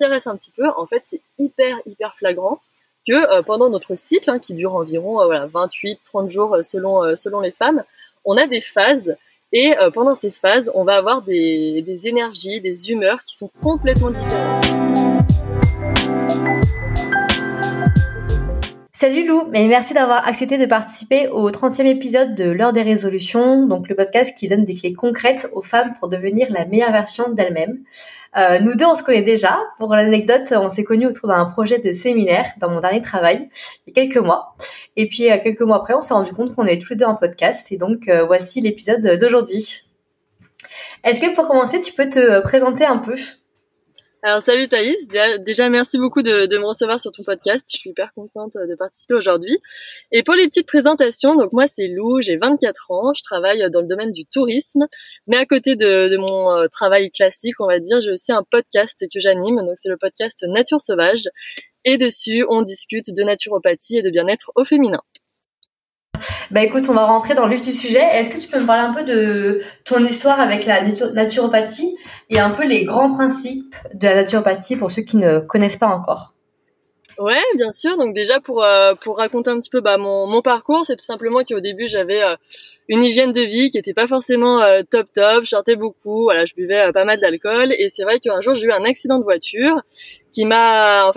s'intéresse un petit peu, en fait, c'est hyper flagrant que pendant notre cycle, hein, qui dure environ 28-30 jours selon les femmes, on a des phases. Et pendant ces phases, on va avoir des énergies, des humeurs qui sont complètement différentes. Salut Lou, et merci d'avoir accepté de participer au 30e épisode de l'heure des résolutions, donc le podcast qui donne des clés concrètes aux femmes pour devenir la meilleure version d'elles-mêmes. Nous deux, on se connaît déjà. Pour l'anecdote, on s'est connus autour d'un projet de séminaire dans mon dernier travail, il y a quelques mois. Et puis, quelques mois après, on s'est rendu compte qu'on est tous les deux en podcast. Et donc, voici l'épisode d'aujourd'hui. Est-ce que pour commencer, tu peux te présenter un peu ? Alors, salut Thaïs. Déjà, merci beaucoup de me recevoir sur ton podcast. Je suis hyper contente de participer aujourd'hui. Et pour les petites présentations, donc moi, c'est Lou, j'ai 24 ans. Je travaille dans le domaine du tourisme. Mais à côté de mon travail classique, on va dire, j'ai aussi un podcast que j'anime. Donc, c'est le podcast Nature Sauvage. Et dessus, on discute de naturopathie et de bien-être au féminin. Bah écoute, on va rentrer dans le vif du sujet. Est-ce que tu peux me parler un peu de ton histoire avec la naturopathie et un peu les grands principes de la naturopathie pour ceux qui ne connaissent pas encore ? Ouais, bien sûr. Donc déjà, pour raconter un petit peu mon parcours, c'est tout simplement qu'au début, j'avais une hygiène de vie qui était pas forcément top. Je sortais beaucoup, je buvais pas mal d'alcool. Et c'est vrai qu'un jour, j'ai eu un accident de voiture qui m'a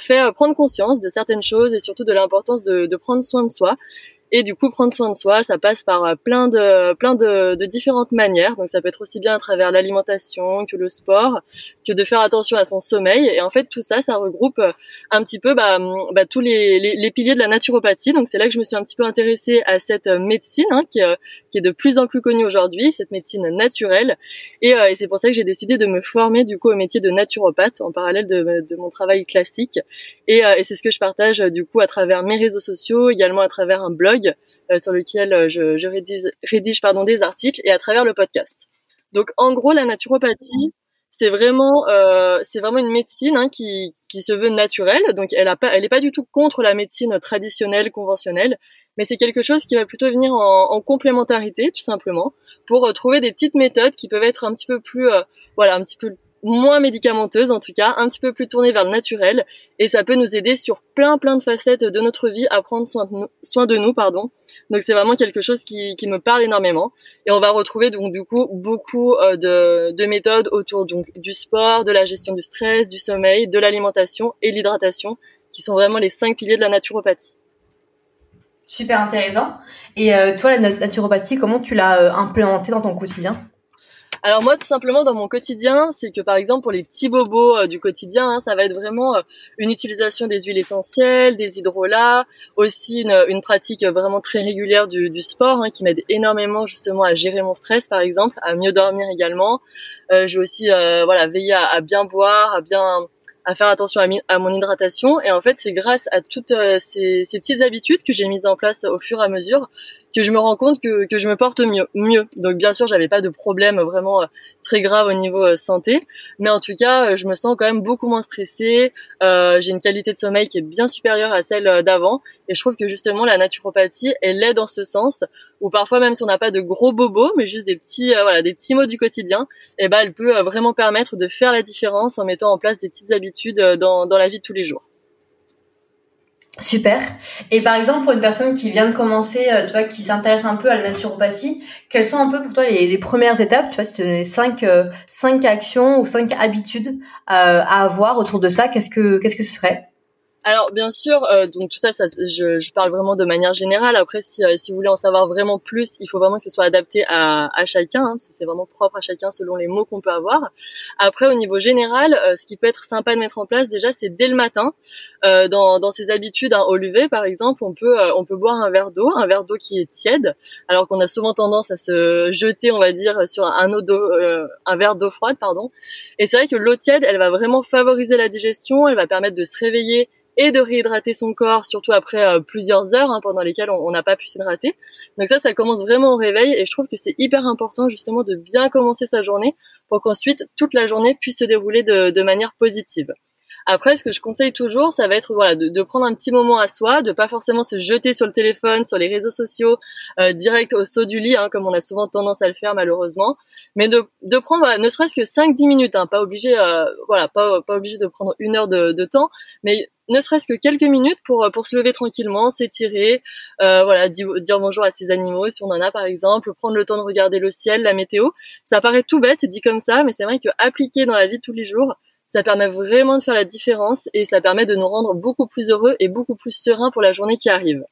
fait prendre conscience de certaines choses et surtout de l'importance de prendre soin de soi. Et du coup, prendre soin de soi, ça passe par plein de différentes manières. Donc, ça peut être aussi bien à travers l'alimentation que le sport, que de faire attention à son sommeil. Et en fait, tout ça, ça regroupe un petit peu tous les piliers de la naturopathie. Donc, c'est là que je me suis un petit peu intéressée à cette médecine qui est de plus en plus connue aujourd'hui, cette médecine naturelle. Et c'est pour ça que j'ai décidé de me former du coup au métier de naturopathe en parallèle de mon travail classique. Et c'est ce que je partage du coup à travers mes réseaux sociaux, également à travers un blog sur lequel je rédige des articles et à travers le podcast. Donc en gros, la naturopathie, c'est vraiment une médecine qui se veut naturelle. Donc elle n'est pas du tout contre la médecine traditionnelle, conventionnelle, mais c'est quelque chose qui va plutôt venir en complémentarité, tout simplement, pour trouver des petites méthodes qui peuvent être un petit peu plus, un petit peu moins médicamenteuse, en tout cas, un petit peu plus tournée vers le naturel, et ça peut nous aider sur plein de facettes de notre vie à prendre soin de nous. Donc c'est vraiment quelque chose qui me parle énormément, et on va retrouver donc du coup beaucoup de méthodes autour donc du sport, de la gestion du stress, du sommeil, de l'alimentation et l'hydratation, qui sont vraiment les 5 piliers de la naturopathie. Super intéressant. Et toi, la naturopathie, comment tu l'as implémentée dans ton quotidien ? Alors moi, tout simplement, dans mon quotidien, c'est que par exemple pour les petits bobos du quotidien, ça va être vraiment une utilisation des huiles essentielles, des hydrolats, aussi une pratique vraiment très régulière du sport qui m'aide énormément justement à gérer mon stress par exemple, à mieux dormir également. Je vais aussi veiller à bien boire, à faire attention à mon hydratation. Et en fait, c'est grâce à toutes ces petites habitudes que j'ai mises en place au fur et à mesure que je me rends compte que je me porte mieux. Donc, bien sûr, j'avais pas de problème vraiment très grave au niveau santé. Mais en tout cas, je me sens quand même beaucoup moins stressée. J'ai une qualité de sommeil qui est bien supérieure à celle d'avant. Et je trouve que justement, la naturopathie, elle aide dans ce sens où parfois, même si on n'a pas de gros bobos, mais juste des petits maux du quotidien, elle peut vraiment permettre de faire la différence en mettant en place des petites habitudes dans la vie de tous les jours. Super. Et par exemple, pour une personne qui vient de commencer, tu vois, qui s'intéresse un peu à la naturopathie, quelles sont un peu pour toi les premières étapes, tu vois, si tu donnais 5 actions ou 5 habitudes à avoir autour de ça, qu'est-ce que ce serait ? Alors bien sûr, donc tout ça je parle vraiment de manière générale. Après, si vous voulez en savoir vraiment plus, il faut vraiment que ce soit adapté à chacun, parce que c'est vraiment propre à chacun selon les mots qu'on peut avoir. Après, au niveau général, ce qui peut être sympa de mettre en place déjà, c'est dès le matin, dans ses habitudes, au lever par exemple, on peut boire un verre d'eau qui est tiède, alors qu'on a souvent tendance à se jeter, on va dire, sur un verre d'eau froide, pardon. Et c'est vrai que l'eau tiède, elle va vraiment favoriser la digestion, elle va permettre de se réveiller et de réhydrater son corps, surtout après plusieurs heures pendant lesquelles on n'a pas pu s'hydrater. Donc ça commence vraiment au réveil, et je trouve que c'est hyper important justement de bien commencer sa journée pour qu'ensuite toute la journée puisse se dérouler de manière positive. Après, ce que je conseille toujours, ça va être voilà de prendre un petit moment à soi, de pas forcément se jeter sur le téléphone, sur les réseaux sociaux, direct au saut du lit, hein, comme on a souvent tendance à le faire malheureusement, mais de prendre voilà, ne serait-ce que 5-10 minutes, hein, pas obligé voilà, pas obligé de prendre une heure de temps, mais ne serait-ce que quelques minutes pour se lever tranquillement, s'étirer, voilà, dire bonjour à ses animaux si on en a par exemple, prendre le temps de regarder le ciel, la météo. Ça paraît tout bête dit comme ça, mais c'est vrai que appliqué dans la vie de tous les jours, ça permet vraiment de faire la différence et ça permet de nous rendre beaucoup plus heureux et beaucoup plus sereins pour la journée qui arrive.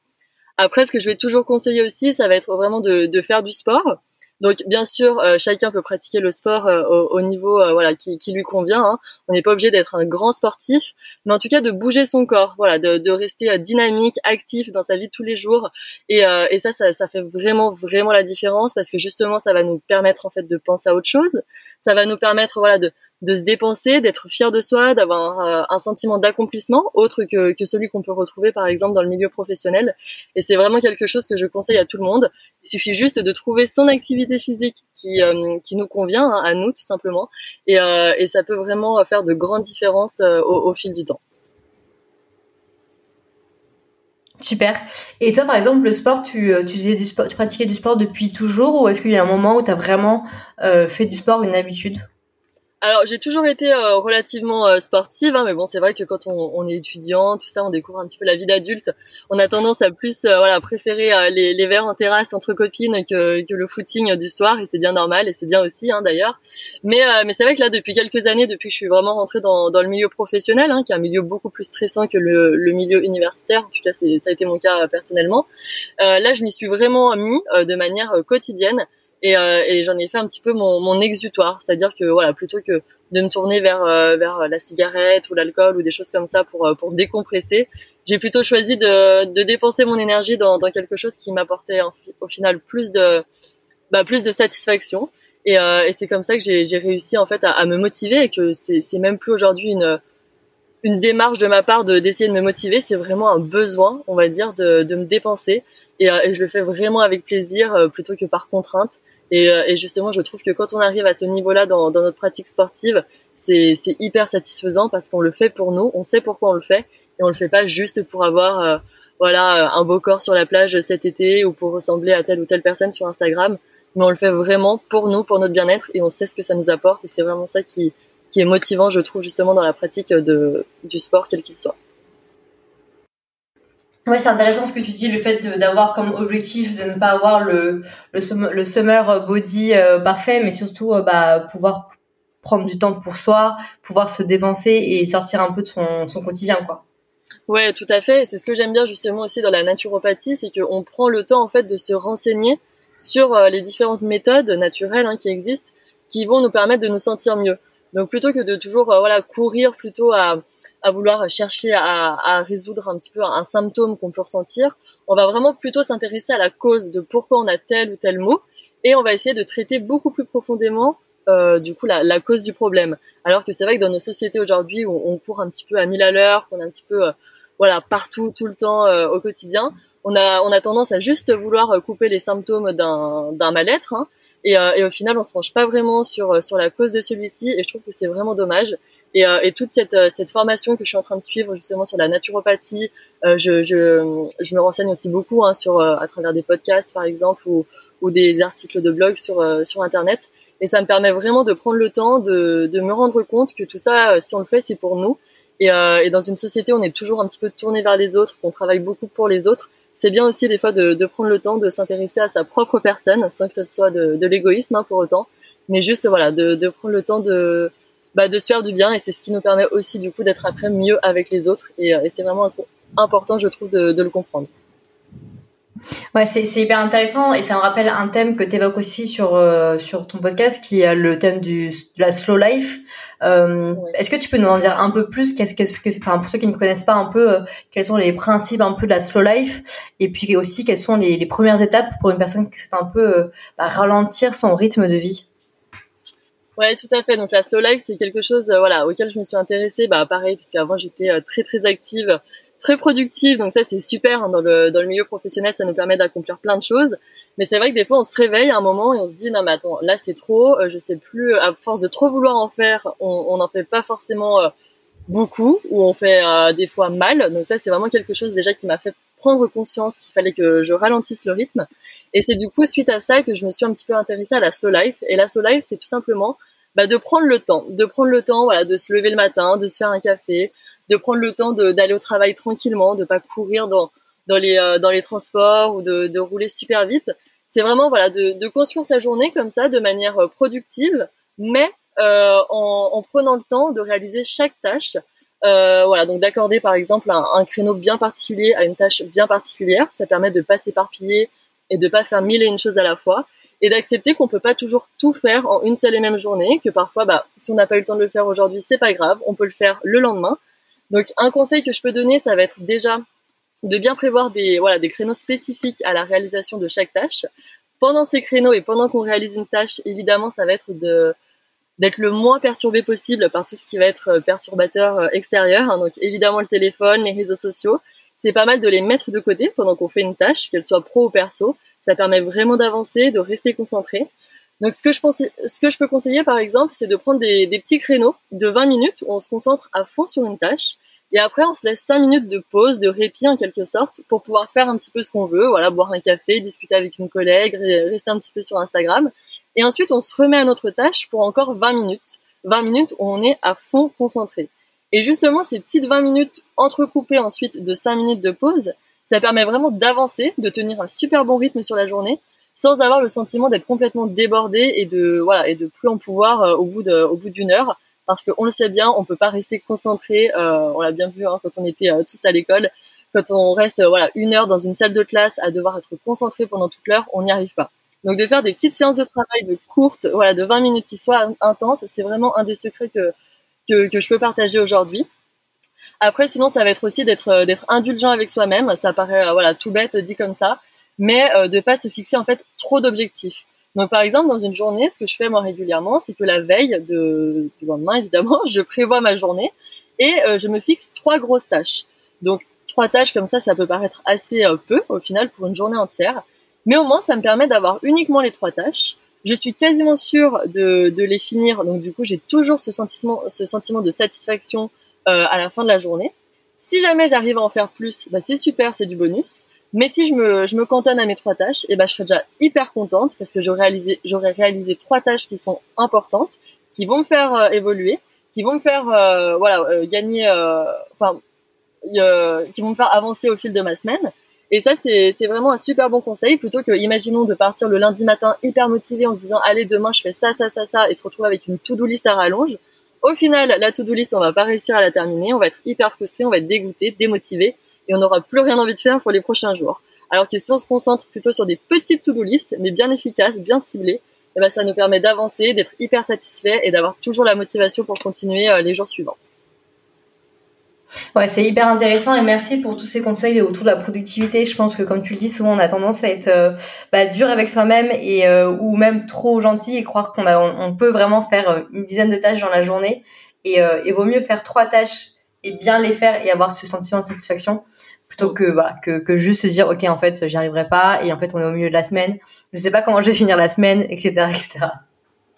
Après, ce que je vais toujours conseiller aussi, ça va être vraiment de faire du sport. Donc, bien sûr, chacun peut pratiquer le sport au niveau voilà qui lui convient. Hein. On n'est pas obligé d'être un grand sportif, mais en tout cas de bouger son corps, voilà, de rester dynamique, actif dans sa vie de tous les jours. Et ça fait vraiment la différence parce que justement, ça va nous permettre en fait de penser à autre chose. Ça va nous permettre voilà de se dépenser, d'être fier de soi, d'avoir un sentiment d'accomplissement autre que celui qu'on peut retrouver par exemple dans le milieu professionnel. Et c'est vraiment quelque chose que je conseille à tout le monde. Il suffit juste de trouver son activité physique qui nous convient hein, à nous tout simplement. Et ça peut vraiment faire de grandes différences au fil du temps. Super. Et toi, par exemple, le sport, tu pratiquais du sport depuis toujours ou est-ce qu'il y a un moment où tu as vraiment fait du sport une habitude ? Alors, j'ai toujours été relativement sportive, hein, mais bon, c'est vrai que quand on est étudiant, tout ça, on découvre un petit peu la vie d'adulte. On a tendance à plus voilà, préférer les verres en terrasse entre copines que le footing du soir, et c'est bien normal, et c'est bien aussi hein, d'ailleurs. Mais c'est vrai que là, depuis quelques années, depuis que je suis vraiment rentrée dans le milieu professionnel, hein, qui est un milieu beaucoup plus stressant que le milieu universitaire, en tout cas, ça a été mon cas personnellement, là, je m'y suis vraiment mis de manière quotidienne. Et j'en ai fait un petit peu mon exutoire, c'est-à-dire que voilà, plutôt que de me tourner vers la cigarette ou l'alcool ou des choses comme ça pour décompresser, j'ai plutôt choisi de dépenser mon énergie dans quelque chose qui m'apportait au final plus de satisfaction. Et c'est comme ça que j'ai réussi en fait à me motiver et que c'est même plus aujourd'hui une démarche de ma part d'essayer de me motiver, c'est vraiment un besoin, on va dire, de me dépenser. Et je le fais vraiment avec plaisir plutôt que par contrainte. Et justement, je trouve que quand on arrive à ce niveau-là dans notre pratique sportive, c'est hyper satisfaisant parce qu'on le fait pour nous, on sait pourquoi on le fait et on le fait pas juste pour avoir voilà un beau corps sur la plage cet été ou pour ressembler à telle ou telle personne sur Instagram, mais on le fait vraiment pour nous, pour notre bien-être et on sait ce que ça nous apporte et c'est vraiment ça qui est motivant, je trouve, justement, dans la pratique du sport, quel qu'il soit. Ouais, c'est intéressant ce que tu dis, le fait d'avoir comme objectif de ne pas avoir le summer body parfait, mais surtout pouvoir prendre du temps pour soi, pouvoir se dépenser et sortir un peu de son quotidien, quoi. Ouais, tout à fait. C'est ce que j'aime bien, justement, aussi dans la naturopathie, c'est qu'on prend le temps, en fait, de se renseigner sur les différentes méthodes naturelles hein, qui existent, qui vont nous permettre de nous sentir mieux. Donc plutôt que de toujours voilà courir plutôt à vouloir chercher à résoudre un petit peu un symptôme qu'on peut ressentir, on va vraiment plutôt s'intéresser à la cause de pourquoi on a tel ou tel mot et on va essayer de traiter beaucoup plus profondément du coup la cause du problème. Alors que c'est vrai que dans nos sociétés aujourd'hui où on court un petit peu à 1000 à l'heure, qu'on est un petit peu voilà partout tout le temps au quotidien, on a tendance à juste vouloir couper les symptômes d'un mal-être hein, et au final on se penche pas vraiment sur la cause de celui-ci et je trouve que c'est vraiment dommage et toute cette formation que je suis en train de suivre justement sur la naturopathie, je me renseigne aussi beaucoup hein, à travers des podcasts par exemple ou des articles de blog sur internet et ça me permet vraiment de prendre le temps de me rendre compte que tout ça si on le fait c'est pour nous et dans une société on est toujours un petit peu tourné vers les autres, qu'on travaille beaucoup pour les autres. C'est bien aussi des fois de prendre le temps de s'intéresser à sa propre personne, sans que ce soit de l'égoïsme hein, pour autant, mais juste voilà de prendre le temps de se faire du bien et c'est ce qui nous permet aussi du coup d'être après mieux avec les autres et c'est vraiment important je trouve de le comprendre. Ouais, c'est hyper intéressant et ça me rappelle un thème que tu évoques aussi sur ton podcast qui est le thème de la slow life. Ouais. Est-ce que tu peux nous en dire un peu plus pour ceux qui ne connaissent pas un peu quels sont les principes un peu de la slow life et puis aussi quelles sont les premières étapes pour une personne qui souhaite un peu ralentir son rythme de vie? Ouais, tout à fait. Donc la slow life c'est quelque chose auquel je me suis intéressée pareil parce qu'avant j'étais très active, très productive, donc ça c'est super hein, dans le milieu professionnel, ça nous permet d'accomplir plein de choses, mais c'est vrai que des fois on se réveille à un moment et on se dit non mais attends, là c'est trop, je sais plus, à force de trop vouloir en faire, on n'en fait pas forcément beaucoup, ou on fait des fois mal. Donc ça, c'est vraiment quelque chose déjà qui m'a fait prendre conscience qu'il fallait que je ralentisse le rythme. Et c'est du coup suite à ça que je me suis un petit peu intéressée à la slow life. Et la slow life, c'est tout simplement de prendre le temps. De prendre le temps, voilà, de se lever le matin, de se faire un café, de prendre le temps d'aller au travail tranquillement, de pas courir dans les transports ou de rouler super vite. C'est vraiment voilà de construire sa journée comme ça, de manière productive, mais en prenant le temps de réaliser chaque tâche. Voilà, donc d'accorder par exemple un créneau bien particulier à une tâche bien particulière, ça permet de pas s'éparpiller et de pas faire mille et une choses à la fois, et d'accepter qu'on peut pas toujours tout faire en une seule et même journée, que parfois si on n'a pas eu le temps de le faire aujourd'hui, c'est pas grave, on peut le faire le lendemain. Donc un conseil que je peux donner, ça va être déjà de bien prévoir des créneaux spécifiques à la réalisation de chaque tâche. Pendant ces créneaux et pendant qu'on réalise une tâche, évidemment, ça va être d'être le moins perturbé possible par tout ce qui va être perturbateur extérieur. Donc évidemment, le téléphone, les réseaux sociaux, c'est pas mal de les mettre de côté pendant qu'on fait une tâche, qu'elle soit pro ou perso. Ça permet vraiment d'avancer, de rester concentré. Donc ce que je peux conseiller, par exemple, c'est de prendre des petits créneaux de 20 minutes où on se concentre à fond sur une tâche. Et après, on se laisse 5 minutes de pause, de répit en quelque sorte, pour pouvoir faire un petit peu ce qu'on veut, voilà, boire un café, discuter avec une collègue, rester un petit peu sur Instagram. Et ensuite, on se remet à notre tâche pour encore 20 minutes. 20 minutes où on est à fond concentré. Et justement, ces petites 20 minutes entrecoupées ensuite de 5 minutes de pause, ça permet vraiment d'avancer, de tenir un super bon rythme sur la journée, sans avoir le sentiment d'être complètement débordé et de plus en pouvoir au bout d'une heure. Parce qu'on le sait bien, on peut pas rester concentré. On l'a bien vu quand on était tous à l'école. Quand on reste une heure dans une salle de classe à devoir être concentré pendant toute l'heure, on n'y arrive pas. Donc de faire des petites séances de travail courtes, de 20 minutes qui soient intenses, c'est vraiment un des secrets que je peux partager aujourd'hui. Après, sinon, ça va être aussi d'être indulgent avec soi-même. Ça paraît tout bête dit comme ça, mais de pas se fixer en fait trop d'objectifs. Donc, par exemple, dans une journée, ce que je fais moi régulièrement, c'est que la veille du lendemain, évidemment, je prévois ma journée et je me fixe 3 grosses tâches. Donc, 3 tâches comme ça peut paraître assez peu au final pour une journée entière. Mais au moins, ça me permet d'avoir uniquement les 3 tâches. Je suis quasiment sûre de les finir. Donc, du coup, j'ai toujours ce sentiment de satisfaction à la fin de la journée. Si jamais j'arrive à en faire plus, c'est super, c'est du bonus. Mais si je me cantonne à mes 3 tâches, je serai déjà hyper contente parce que j'aurais réalisé 3 tâches qui sont importantes, qui vont me faire évoluer, qui vont me faire gagner, qui vont me faire avancer au fil de ma semaine. Et ça, c'est vraiment un super bon conseil, plutôt que, imaginons, de partir le lundi matin hyper motivé en se disant allez demain je fais ça ça ça ça et se retrouver avec une to-do list à rallonge. Au final, la to-do list, on va pas réussir à la terminer, on va être hyper frustré, on va être dégoûté, démotivé. Et on n'aura plus rien envie de faire pour les prochains jours. Alors que si on se concentre plutôt sur des petites to-do listes, mais bien efficaces, bien ciblées, ça nous permet d'avancer, d'être hyper satisfait et d'avoir toujours la motivation pour continuer les jours suivants. Ouais, c'est hyper intéressant et merci pour tous ces conseils autour de la productivité. Je pense que, comme tu le dis, souvent on a tendance à être dur avec soi-même et ou même trop gentil et croire qu'on peut vraiment faire une dizaine de tâches dans la journée. Et vaut mieux faire 3 tâches et bien les faire et avoir ce sentiment de satisfaction plutôt que juste se dire ok en fait j'y arriverai pas et en fait on est au milieu de la semaine, je sais pas comment je vais finir la semaine, etc.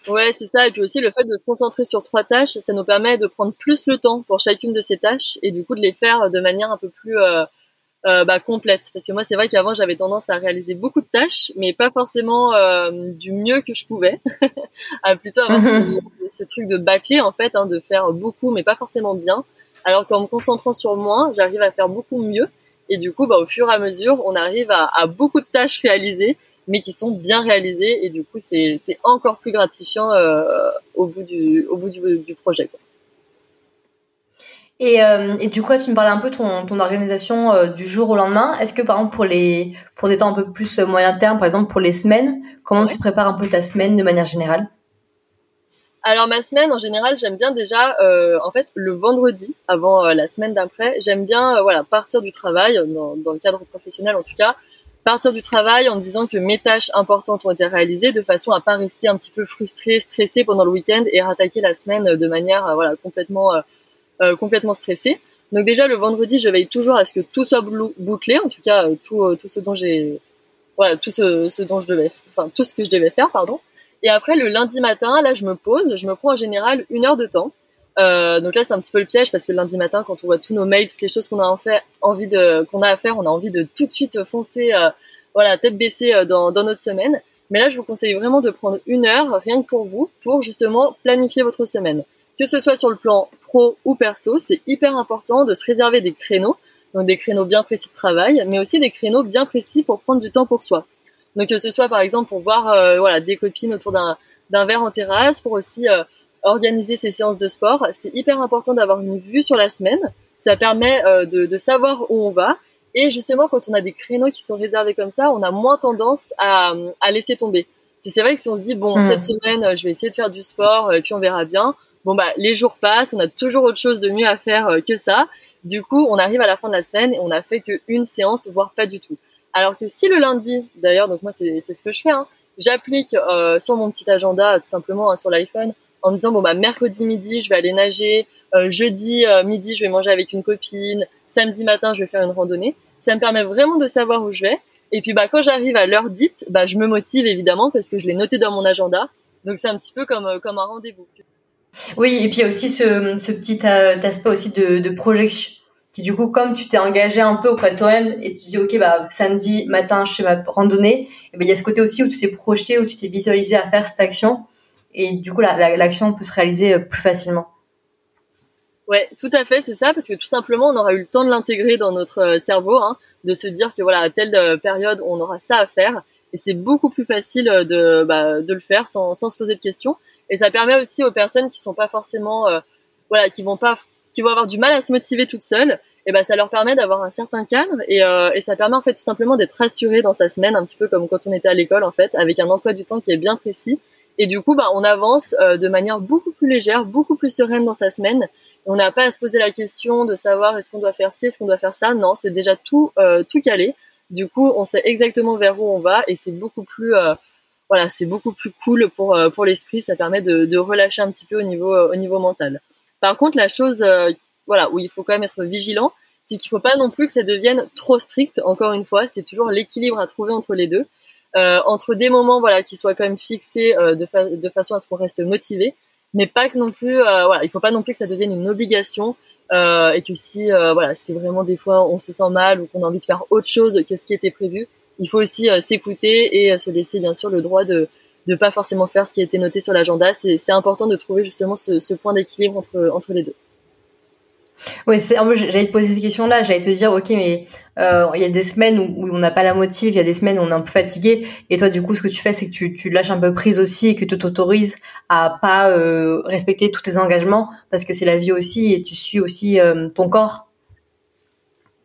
Ouais, c'est ça. Et puis aussi le fait de se concentrer sur 3 tâches, ça nous permet de prendre plus le temps pour chacune de ces tâches et du coup de les faire de manière un peu plus complète, parce que moi c'est vrai qu'avant j'avais tendance à réaliser beaucoup de tâches mais pas forcément du mieux que je pouvais à plutôt avoir ce truc de bâcler en fait, de faire beaucoup mais pas forcément bien. Alors qu'en me concentrant sur moi, j'arrive à faire beaucoup mieux. Et du coup, au fur et à mesure, on arrive à beaucoup de tâches réalisées, mais qui sont bien réalisées. Et du coup, c'est encore plus gratifiant au bout du projet. Et du coup, là, tu me parlais un peu de ton organisation du jour au lendemain. Est-ce que, par exemple, pour des temps un peu plus moyen terme, par exemple pour les semaines, comment tu prépares un peu ta semaine de manière générale ? Alors ma semaine en général, j'aime bien déjà le vendredi avant la semaine d'après, j'aime bien partir du travail dans le cadre professionnel en tout cas, partir du travail en me disant que mes tâches importantes ont été réalisées de façon à pas rester un petit peu frustrée, stressée pendant le week-end et rattaquer la semaine de manière complètement stressée. Donc déjà le vendredi, je veille toujours à ce que tout soit bouclé, en tout cas tout ce que je devais faire. Et après, le lundi matin, là, je me pose, je me prends en général 1 heure de temps Donc là, c'est un petit peu le piège parce que lundi matin, quand on voit tous nos mails, toutes les choses qu'on a qu'on a à faire, on a envie de tout de suite foncer, tête baissée dans notre semaine. Mais là, je vous conseille vraiment de prendre 1 heure, rien que pour vous, pour justement planifier votre semaine. Que ce soit sur le plan pro ou perso, c'est hyper important de se réserver des créneaux, donc des créneaux bien précis de travail, mais aussi des créneaux bien précis pour prendre du temps pour soi. Donc que ce soit par exemple pour voir des copines autour d'un verre en terrasse, pour aussi organiser ses séances de sport. C'est hyper important d'avoir une vue sur la semaine, ça permet de savoir où on va, et justement quand on a des créneaux qui sont réservés comme ça, on a moins tendance à laisser tomber. C'est vrai que si on se dit bon, cette semaine je vais essayer de faire du sport et puis on verra bien, les jours passent, on a toujours autre chose de mieux à faire que ça. Du coup, on arrive à la fin de la semaine et on n'a fait qu'une séance, voire pas du tout. Alors que si le lundi, d'ailleurs, donc moi c'est ce que je fais, j'applique sur mon petit agenda tout simplement sur l'iPhone en me disant mercredi midi je vais aller nager, jeudi midi je vais manger avec une copine, samedi matin je vais faire une randonnée. Ça me permet vraiment de savoir où je vais. Et puis quand j'arrive à l'heure dite, je me motive évidemment parce que je l'ai noté dans mon agenda. Donc c'est un petit peu comme un rendez-vous. Oui, et puis il y a aussi ce petit aspect aussi de projection, qui du coup, comme tu t'es engagé un peu auprès de toi-même et tu te dis ok, samedi matin je fais ma randonnée, et il y a ce côté aussi où tu t'es projeté, où tu t'es visualisé à faire cette action, et du coup l'action peut se réaliser plus facilement. Ouais, tout à fait, c'est ça, parce que tout simplement on aura eu le temps de l'intégrer dans notre cerveau, de se dire que à telle période on aura ça à faire, et c'est beaucoup plus facile de le faire sans se poser de questions. Et ça permet aussi aux personnes qui sont pas forcément, qui vont avoir du mal à se motiver toutes seules, et ça leur permet d'avoir un certain cadre, et ça permet en fait tout simplement d'être rassuré dans sa semaine, un petit peu comme quand on était à l'école en fait, avec un emploi du temps qui est bien précis. Et du coup, on avance de manière beaucoup plus légère, beaucoup plus sereine dans sa semaine. Et on n'a pas à se poser la question de savoir est-ce qu'on doit faire ci, est-ce qu'on doit faire ça. Non, c'est déjà tout calé. Du coup, on sait exactement vers où on va, et c'est beaucoup plus c'est beaucoup plus cool pour l'esprit. Ça permet de relâcher un petit peu au niveau mental. Par contre, la chose où il faut quand même être vigilant, c'est qu'il ne faut pas non plus que ça devienne trop strict. Encore une fois, c'est toujours l'équilibre à trouver entre les deux, entre des moments qui soient quand même fixés de façon à ce qu'on reste motivé, mais pas que non plus. Il ne faut pas non plus que ça devienne une obligation, et que si si vraiment des fois on se sent mal ou qu'on a envie de faire autre chose que ce qui était prévu, il faut aussi s'écouter et se laisser bien sûr le droit de ne pas forcément faire ce qui a été noté sur l'agenda. C'est important de trouver justement ce point d'équilibre entre les deux. Oui, j'allais te poser cette question-là. J'allais te dire, ok, mais il y a des semaines où on n'a pas la motive, il y a des semaines où on est un peu fatigué. Et toi, du coup, ce que tu fais, c'est que tu lâches un peu prise aussi et que tu t'autorises à pas respecter tous tes engagements, parce que c'est la vie aussi et tu suis aussi ton corps.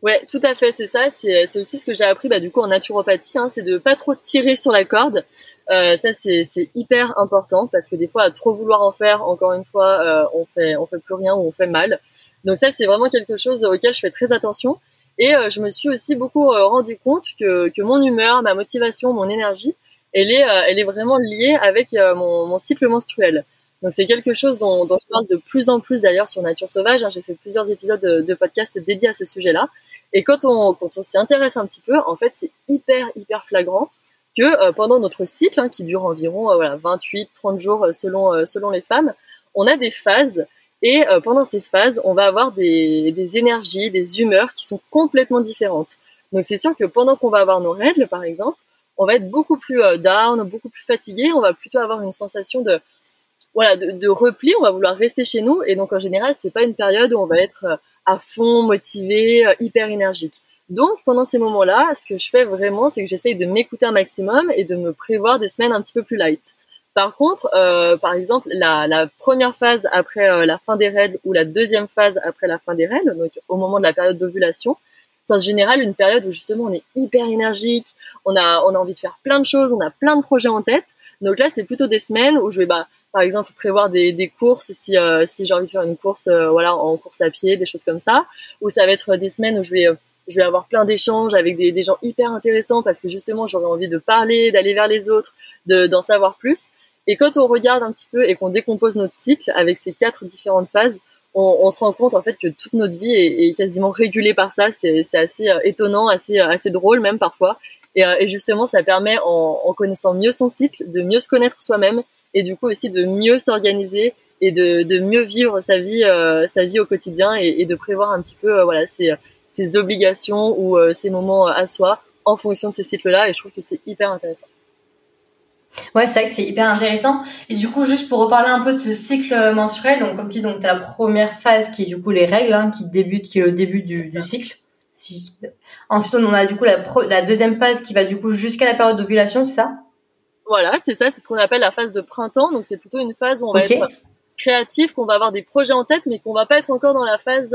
Ouais, tout à fait, c'est ça. C'est aussi ce que j'ai appris, du coup, en naturopathie, c'est de pas trop tirer sur la corde. Ça, c'est hyper important, parce que des fois, à trop vouloir en faire, encore une fois, on fait plus rien ou on fait mal. Donc ça, c'est vraiment quelque chose auquel je fais très attention. Et je me suis aussi beaucoup rendu compte que mon humeur, ma motivation, mon énergie, elle est vraiment liée avec mon cycle menstruel. Donc c'est quelque chose dont je parle de plus en plus d'ailleurs sur Nature Sauvage. J'ai fait plusieurs épisodes de podcasts dédiés à ce sujet-là. Et quand on s'y intéresse un petit peu, en fait, c'est hyper, hyper flagrant que pendant notre cycle, qui dure environ 28-30 jours selon les femmes, on a des phases. Et pendant ces phases, on va avoir des énergies, des humeurs qui sont complètement différentes. Donc c'est sûr que pendant qu'on va avoir nos règles, par exemple, on va être beaucoup plus down, beaucoup plus fatigué. On va plutôt avoir une sensation de repli, on va vouloir rester chez nous, et donc en général, c'est pas une période où on va être à fond, motivé, hyper énergique. Donc pendant ces moments-là, ce que je fais vraiment, c'est que j'essaye de m'écouter un maximum et de me prévoir des semaines un petit peu plus light. Par contre, par exemple, la première phase après la fin des règles ou la deuxième phase après la fin des règles, donc au moment de la période d'ovulation, c'est en général une période où justement on est hyper énergique, on a envie de faire plein de choses, on a plein de projets en tête. Donc là, c'est plutôt des semaines où je vais par exemple prévoir des courses si j'ai envie de faire une course en course à pied, des choses comme ça, ou ça va être des semaines où je vais avoir plein d'échanges avec des gens hyper intéressants, parce que justement j'aurais envie de parler, d'aller vers les autres, d'en savoir plus. Et quand on regarde un petit peu et qu'on décompose notre cycle avec ces 4 différentes phases, on se rend compte en fait que toute notre vie est quasiment régulée par ça. C'est assez étonnant, assez drôle même parfois, et justement ça permet, en connaissant mieux son cycle, de mieux se connaître soi-même, et du coup aussi de mieux s'organiser et de mieux vivre sa vie au quotidien et de prévoir un petit peu voilà ses obligations ou ses moments à soi en fonction de ces cycles-là, et je trouve que c'est hyper intéressant. Ouais, c'est vrai que c'est hyper intéressant. Et du coup, juste pour reparler un peu de ce cycle menstruel, donc comme tu dis, donc t'as la première phase qui est du coup les règles, hein, qui est le début du cycle. Ensuite, on a du coup la deuxième phase qui va du coup jusqu'à la période d'ovulation, c'est ça ? Voilà, c'est ça, c'est ce qu'on appelle la phase de printemps. Donc c'est plutôt une phase où on va être créatif, qu'on va avoir des projets en tête, mais qu'on va pas être encore dans la phase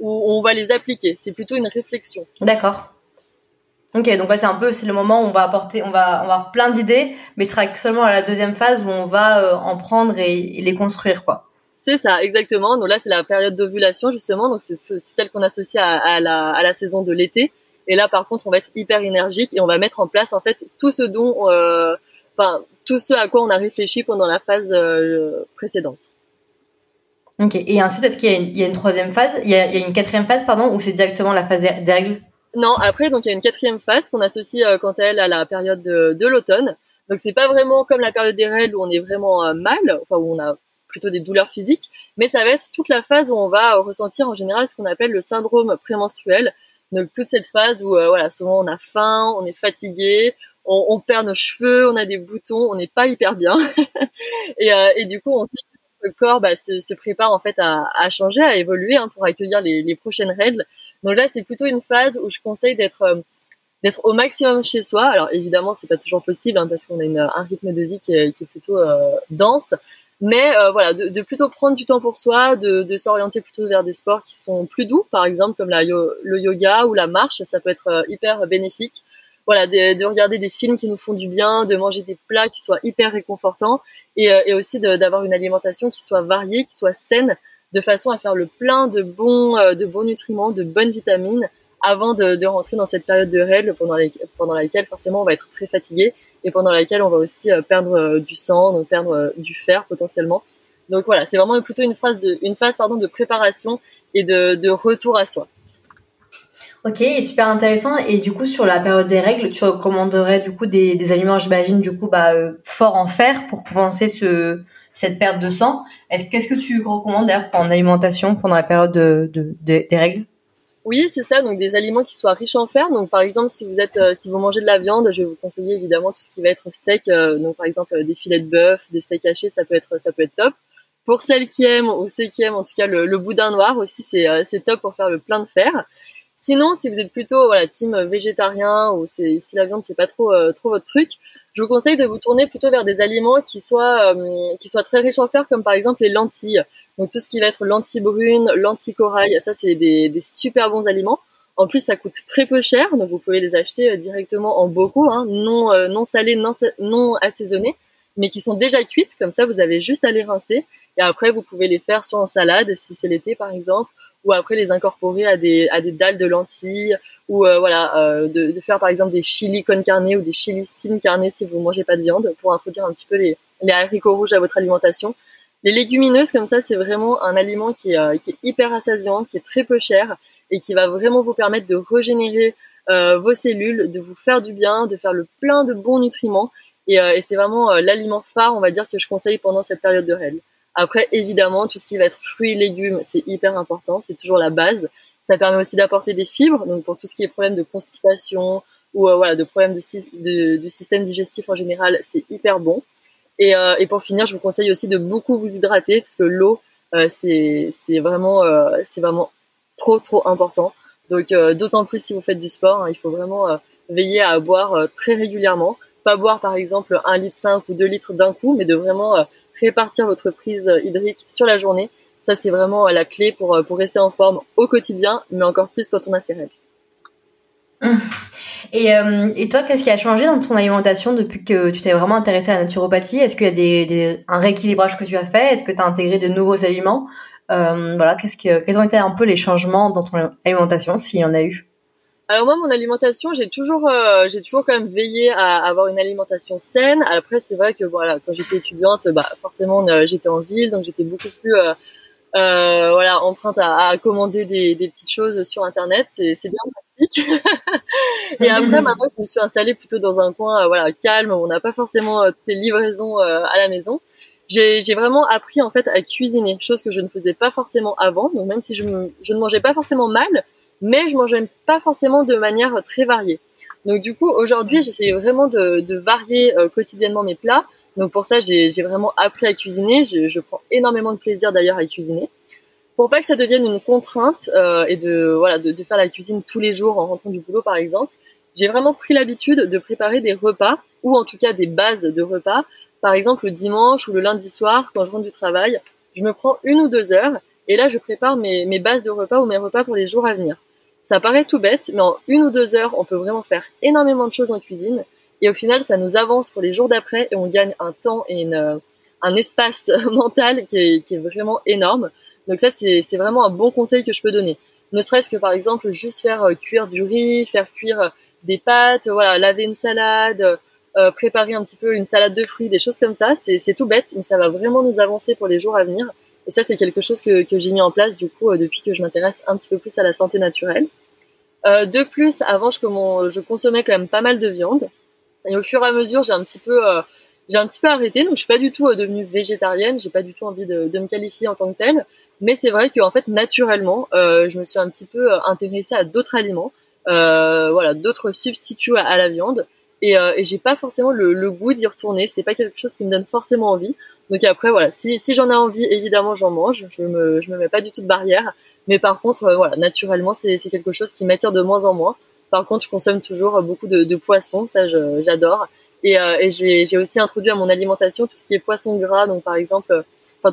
où on va les appliquer. C'est plutôt une réflexion. D'accord. Ok, donc là c'est le moment où on va avoir plein d'idées, mais ce sera seulement à la deuxième phase où on va en prendre et les construire, quoi. C'est ça, exactement. Donc là c'est la période d'ovulation justement, donc c'est celle qu'on associe à la saison de l'été. Et là par contre on va être hyper énergique et on va mettre en place en fait tout ce dont, tout ce à quoi on a réfléchi pendant la phase précédente. Ok. Et ensuite est-ce qu'il y a une troisième phase, il y a une quatrième phase pardon, ou c'est directement la phase des règles? Non, après, donc, il y a une quatrième phase qu'on associe, quant à elle, à la période de l'automne. Donc, c'est pas vraiment comme la période des règles où on est vraiment mal, enfin, où on a plutôt des douleurs physiques, mais ça va être toute la phase où on va ressentir, en général, ce qu'on appelle le syndrome prémenstruel. Donc, toute cette phase où, voilà, souvent, on a faim, on est fatigué, on perd nos cheveux, on a des boutons, on n'est pas hyper bien. et du coup, on sait que le corps se prépare en fait à changer, à évoluer hein, pour accueillir les prochaines règles. Donc là, c'est plutôt une phase où je conseille d'être au maximum chez soi. Alors évidemment, c'est pas toujours possible hein, parce qu'on a un rythme de vie qui est plutôt dense. Mais voilà, de plutôt prendre du temps pour soi, de s'orienter plutôt vers des sports qui sont plus doux, par exemple comme le yoga ou la marche. Ça peut être hyper bénéfique. Voilà, de regarder des films qui nous font du bien, de manger des plats qui soient hyper réconfortants et aussi d'avoir une alimentation qui soit variée, qui soit saine, de façon à faire le plein de bons nutriments, de bonnes vitamines avant de rentrer dans cette période de règles pendant laquelle forcément on va être très fatigué et pendant laquelle on va aussi perdre du sang, donc perdre du fer potentiellement. Donc voilà, c'est vraiment plutôt une phase de préparation et de retour à soi. Ok, super intéressant. Et du coup, sur la période des règles, tu recommanderais du coup des aliments, j'imagine, du coup, fort en fer pour compenser cette perte de sang. Qu'est-ce que tu recommandes d'ailleurs en alimentation pendant la période des règles ? Oui, c'est ça. Donc des aliments qui soient riches en fer. Donc par exemple, si vous mangez de la viande, je vais vous conseiller évidemment tout ce qui va être steak. Donc par exemple, des filets de bœuf, des steaks hachés, ça peut être top. Pour celles qui aiment ou ceux qui aiment, en tout cas le boudin noir aussi, c'est top pour faire le plein de fer. Sinon, si vous êtes plutôt team végétarien ou si la viande c'est pas trop votre truc, je vous conseille de vous tourner plutôt vers des aliments qui soient très riches en fer, comme par exemple les lentilles. Donc tout ce qui va être lentilles brunes, lentilles corail, ça c'est des super bons aliments. En plus, ça coûte très peu cher, donc vous pouvez les acheter directement en bocaux, hein, non salés, non assaisonnés, mais qui sont déjà cuites. Comme ça, vous avez juste à les rincer et après vous pouvez les faire soit en salade si c'est l'été par exemple, ou après les incorporer à des dalles de lentilles, ou de faire par exemple des chili con carne ou des chili sin carne si vous mangez pas de viande, pour introduire un petit peu les haricots rouges à votre alimentation. Les légumineuses comme ça, c'est vraiment un aliment qui est hyper rassasiant, qui est très peu cher et qui va vraiment vous permettre de régénérer vos cellules, de vous faire du bien, de faire le plein de bons nutriments, et c'est vraiment l'aliment phare, on va dire, que je conseille pendant cette période de règles. Après, évidemment, tout ce qui va être fruits et légumes, c'est hyper important, c'est toujours la base. Ça permet aussi d'apporter des fibres, donc pour tout ce qui est problème de constipation ou de problème du système digestif en général, c'est hyper bon. Et pour finir, je vous conseille aussi de beaucoup vous hydrater, parce que l'eau, c'est vraiment trop important. Donc d'autant plus si vous faites du sport, hein, il faut vraiment veiller à boire très régulièrement. Pas boire par exemple 1,5 litre ou 2 litres d'un coup, mais de vraiment répartir votre prise hydrique sur la journée. Ça, c'est vraiment la clé pour rester en forme au quotidien, mais encore plus quand on a ses règles. Et toi, qu'est-ce qui a changé dans ton alimentation depuis que tu t'es vraiment intéressée à la naturopathie ? Est-ce qu'il y a un rééquilibrage que tu as fait ? Est-ce que tu as intégré de nouveaux aliments ? Quels ont été un peu les changements dans ton alimentation, s'il y en a eu ? Alors moi, mon alimentation, j'ai toujours quand même veillé à avoir une alimentation saine. Après, c'est vrai que voilà, quand j'étais étudiante, forcément j'étais en ville, donc j'étais beaucoup plus empreinte à commander des petites choses sur internet. C'est bien pratique. Et après, maintenant, je me suis installée plutôt dans un coin calme, où on n'a pas forcément des livraisons à la maison. j'ai vraiment appris en fait à cuisiner, chose que je ne faisais pas forcément avant. Donc même si je ne mangeais pas forcément mal, mais je mangeais pas forcément de manière très variée. Donc du coup aujourd'hui j'essaie vraiment de varier quotidiennement mes plats. Donc pour ça j'ai vraiment appris à cuisiner. Je prends énormément de plaisir d'ailleurs à cuisiner. Pour pas que ça devienne une contrainte et de faire la cuisine tous les jours en rentrant du boulot par exemple, j'ai vraiment pris l'habitude de préparer des repas ou en tout cas des bases de repas. Par exemple le dimanche ou le lundi soir quand je rentre du travail, je me prends 1 ou 2 heures et là je prépare mes bases de repas ou mes repas pour les jours à venir. Ça paraît tout bête, mais en 1 ou 2 heures, on peut vraiment faire énormément de choses en cuisine et au final ça nous avance pour les jours d'après et on gagne un temps et un espace mental qui est vraiment énorme. Donc ça, c'est vraiment un bon conseil que je peux donner. Ne serait-ce que, par exemple, juste faire cuire du riz, faire cuire des pâtes, laver une salade, préparer un petit peu une salade de fruits, des choses comme ça. C'est tout bête, mais ça va vraiment nous avancer pour les jours à venir. Et ça, c'est quelque chose que j'ai mis en place, du coup, depuis que je m'intéresse un petit peu plus à la santé naturelle. De plus, avant, je consommais quand même pas mal de viande. Et au fur et à mesure, j'ai un petit peu arrêté, donc je suis pas du tout devenue végétarienne, j'ai pas du tout envie de me qualifier en tant que telle, mais c'est vrai que en fait naturellement, je me suis un petit peu intéressée à d'autres aliments, d'autres substituts à la viande, et j'ai pas forcément le goût d'y retourner, c'est pas quelque chose qui me donne forcément envie. Donc après si j'en ai envie, évidemment j'en mange, je me mets pas du tout de barrière, mais par contre naturellement c'est quelque chose qui m'attire de moins en moins. Par contre, je consomme toujours beaucoup de poissons, ça j'adore. Et j'ai aussi introduit à mon alimentation tout ce qui est poisson gras, donc par exemple,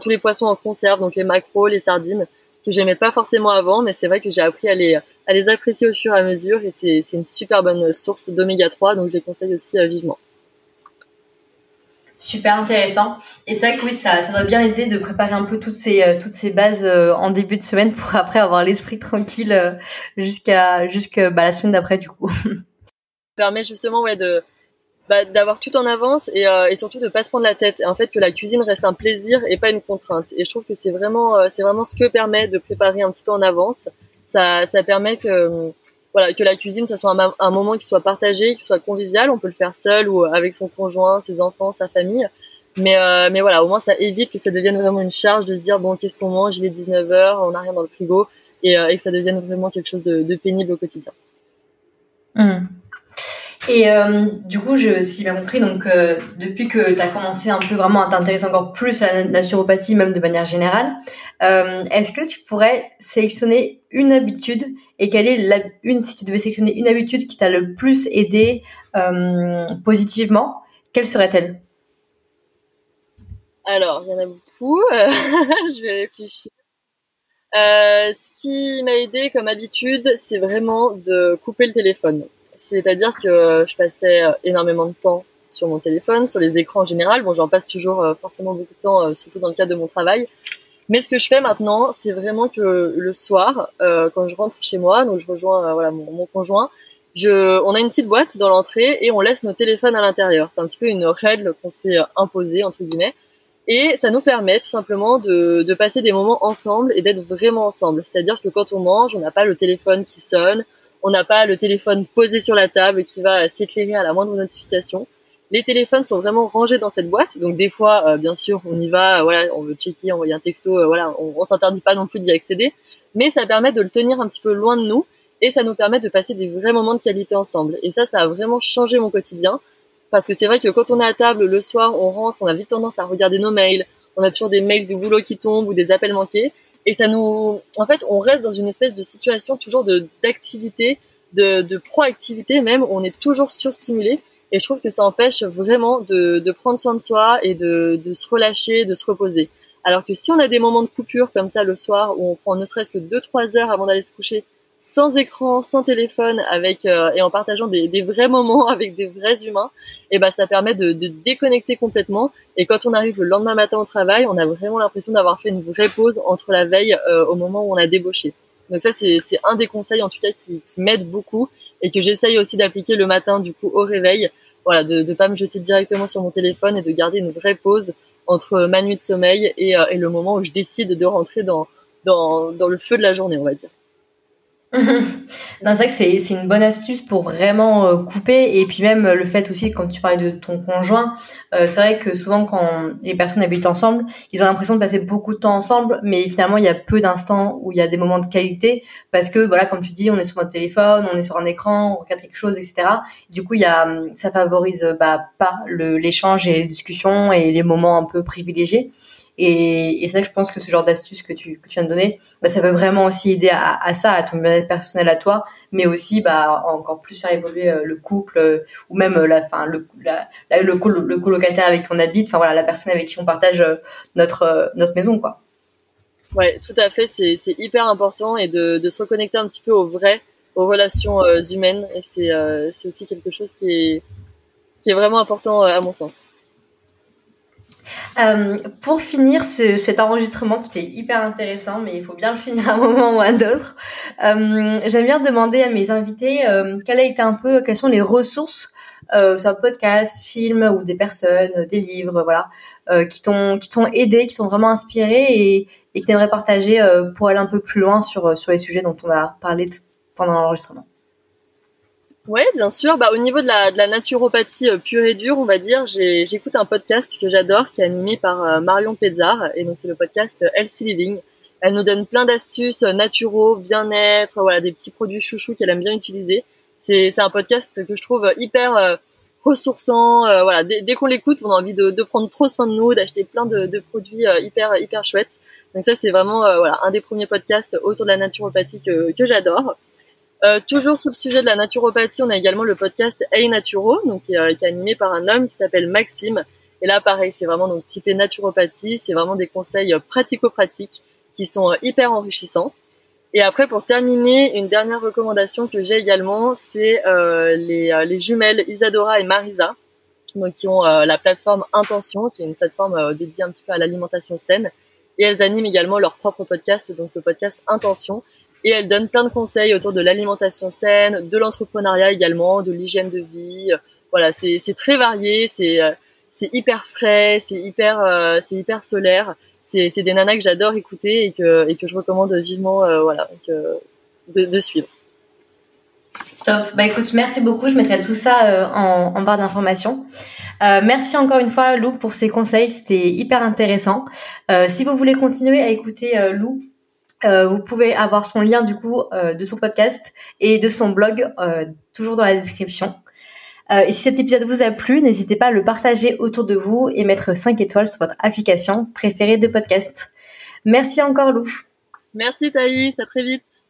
tous les poissons en conserve, donc les maquereaux, les sardines, que j'aimais pas forcément avant, mais c'est vrai que j'ai appris à les apprécier au fur et à mesure, et c'est une super bonne source d'oméga 3, donc je les conseille aussi vivement. Super intéressant. Et c'est vrai que oui, ça doit bien aider de préparer un peu toutes ces bases en début de semaine pour après avoir l'esprit tranquille jusqu'à la semaine d'après du coup. Ça permet justement d'avoir tout en avance et surtout de pas se prendre la tête. Et en fait, que la cuisine reste un plaisir et pas une contrainte. Et je trouve que c'est vraiment ce que permet de préparer un petit peu en avance. Ça permet que la cuisine, ça soit un moment qui soit partagé, qui soit convivial. On peut le faire seul ou avec son conjoint, ses enfants, sa famille. Mais au moins ça évite que ça devienne vraiment une charge de se dire bon, qu'est-ce qu'on mange, il est 19h, on n'a rien dans le frigo et que ça devienne vraiment quelque chose de pénible au quotidien. Mmh. Et du coup, si j'ai bien compris, donc depuis que tu as commencé un peu vraiment à t'intéresser encore plus à la naturopathie, même de manière générale, est-ce que tu pourrais sélectionner une habitude et quelle est si tu devais sélectionner une habitude qui t'a le plus aidé positivement, quelle serait-elle? Alors, il y en a beaucoup. Je vais réfléchir. Ce qui m'a aidé comme habitude, c'est vraiment de couper le téléphone. C'est-à-dire que je passais énormément de temps sur mon téléphone, sur les écrans en général. Bon, j'en passe toujours forcément beaucoup de temps, surtout dans le cadre de mon travail. Mais ce que je fais maintenant, c'est vraiment que le soir, quand je rentre chez moi, donc je rejoins mon conjoint, on a une petite boîte dans l'entrée et on laisse nos téléphones à l'intérieur. C'est un petit peu une règle qu'on s'est imposée, entre guillemets. Et ça nous permet tout simplement de passer des moments ensemble et d'être vraiment ensemble. C'est-à-dire que quand on mange, on n'a pas le téléphone qui sonne, on n'a pas le téléphone posé sur la table qui va s'éclairer à la moindre notification. Les téléphones sont vraiment rangés dans cette boîte. Donc des fois, bien sûr, on y va, on veut checker, envoyer un texto, on s'interdit pas non plus d'y accéder. Mais ça permet de le tenir un petit peu loin de nous et ça nous permet de passer des vrais moments de qualité ensemble. Et ça a vraiment changé mon quotidien parce que c'est vrai que quand on est à table, le soir, on rentre, on a vite tendance à regarder nos mails. On a toujours des mails du boulot qui tombent ou des appels manqués. Et on reste dans une espèce de situation toujours d'activité, de proactivité même. On est toujours surstimulé et je trouve que ça empêche vraiment de prendre soin de soi et de se relâcher, de se reposer. Alors que si on a des moments de coupure comme ça le soir où on prend ne serait-ce que 2-3 heures avant d'aller se coucher, sans écran, sans téléphone, et en partageant des vrais moments avec des vrais humains, et ben ça permet de déconnecter complètement. Et quand on arrive le lendemain matin au travail, on a vraiment l'impression d'avoir fait une vraie pause entre la veille au moment où on a débauché. Donc ça c'est un des conseils en tout cas qui m'aide beaucoup et que j'essaye aussi d'appliquer le matin du coup au réveil. De pas me jeter directement sur mon téléphone et de garder une vraie pause entre ma nuit de sommeil et le moment où je décide de rentrer dans le feu de la journée, on va dire. Non, c'est vrai que c'est une bonne astuce pour vraiment couper. Et puis même le fait aussi, quand tu parlais de ton conjoint, c'est vrai que souvent quand les personnes habitent ensemble, ils ont l'impression de passer beaucoup de temps ensemble, mais finalement il y a peu d'instants où il y a des moments de qualité, parce que voilà, comme tu dis, on est sur notre téléphone, on est sur un écran, on regarde quelque chose, etc. Du coup, ça favorise pas l'échange et les discussions et les moments un peu privilégiés. Et c'est vrai que je pense que ce genre d'astuce que tu viens de donner, ça peut vraiment aussi aider à ça, à ton bien-être personnel à toi, mais aussi encore plus faire évoluer le couple, ou même le colocataire avec qui on habite, la personne avec qui on partage notre maison, quoi. Ouais, tout à fait, c'est hyper important, et de se reconnecter un petit peu au vrai, aux relations humaines, et c'est aussi quelque chose qui est vraiment important à mon sens. Pour finir cet enregistrement qui était hyper intéressant, mais il faut bien le finir à un moment ou à un autre, j'aime bien demander à mes invités quelles sont les ressources, sur un podcast, film ou des personnes, des livres, qui t'ont aidé, qui t'ont vraiment inspiré et que t'aimerais partager pour aller un peu plus loin sur les sujets dont on a parlé pendant l'enregistrement. Oui, bien sûr. Au niveau de la naturopathie pure et dure, on va dire, j'écoute un podcast que j'adore, qui est animé par Marion Pézard, et donc c'est le podcast Healthy Living. Elle nous donne plein d'astuces naturaux, bien-être, des petits produits chouchous qu'elle aime bien utiliser. C'est un podcast que je trouve hyper ressourçant. Dès qu'on l'écoute, on a envie de prendre trop soin de nous, d'acheter plein de produits hyper hyper chouettes. Donc ça, c'est vraiment un des premiers podcasts autour de la naturopathie que j'adore. Toujours sur le sujet de la naturopathie, on a également le podcast Hey, Naturo, donc qui est animé par un homme qui s'appelle Maxime. Et là, pareil, c'est vraiment donc typé naturopathie, c'est vraiment des conseils pratico-pratiques qui sont hyper enrichissants. Et après, pour terminer, une dernière recommandation que j'ai également, c'est les jumelles Isadora et Marisa, donc qui ont la plateforme Intention, qui est une plateforme dédiée un petit peu à l'alimentation saine. Et elles animent également leur propre podcast, donc le podcast Intention. Et elle donne plein de conseils autour de l'alimentation saine, de l'entrepreneuriat également, de l'hygiène de vie. Voilà, c'est très varié, c'est hyper frais, c'est hyper solaire. C'est des nanas que j'adore écouter et que je recommande vivement de suivre. Top. Écoute, merci beaucoup. Je mettrai tout ça en barre d'informations. Merci encore une fois, Lou, pour ces conseils. C'était hyper intéressant. Si vous voulez continuer à écouter Lou, vous pouvez avoir son lien du coup de son podcast et de son blog toujours dans la description. Et si cet épisode vous a plu, n'hésitez pas à le partager autour de vous et mettre 5 étoiles sur votre application préférée de podcast. Merci encore Lou. Merci Thaïs, à très vite.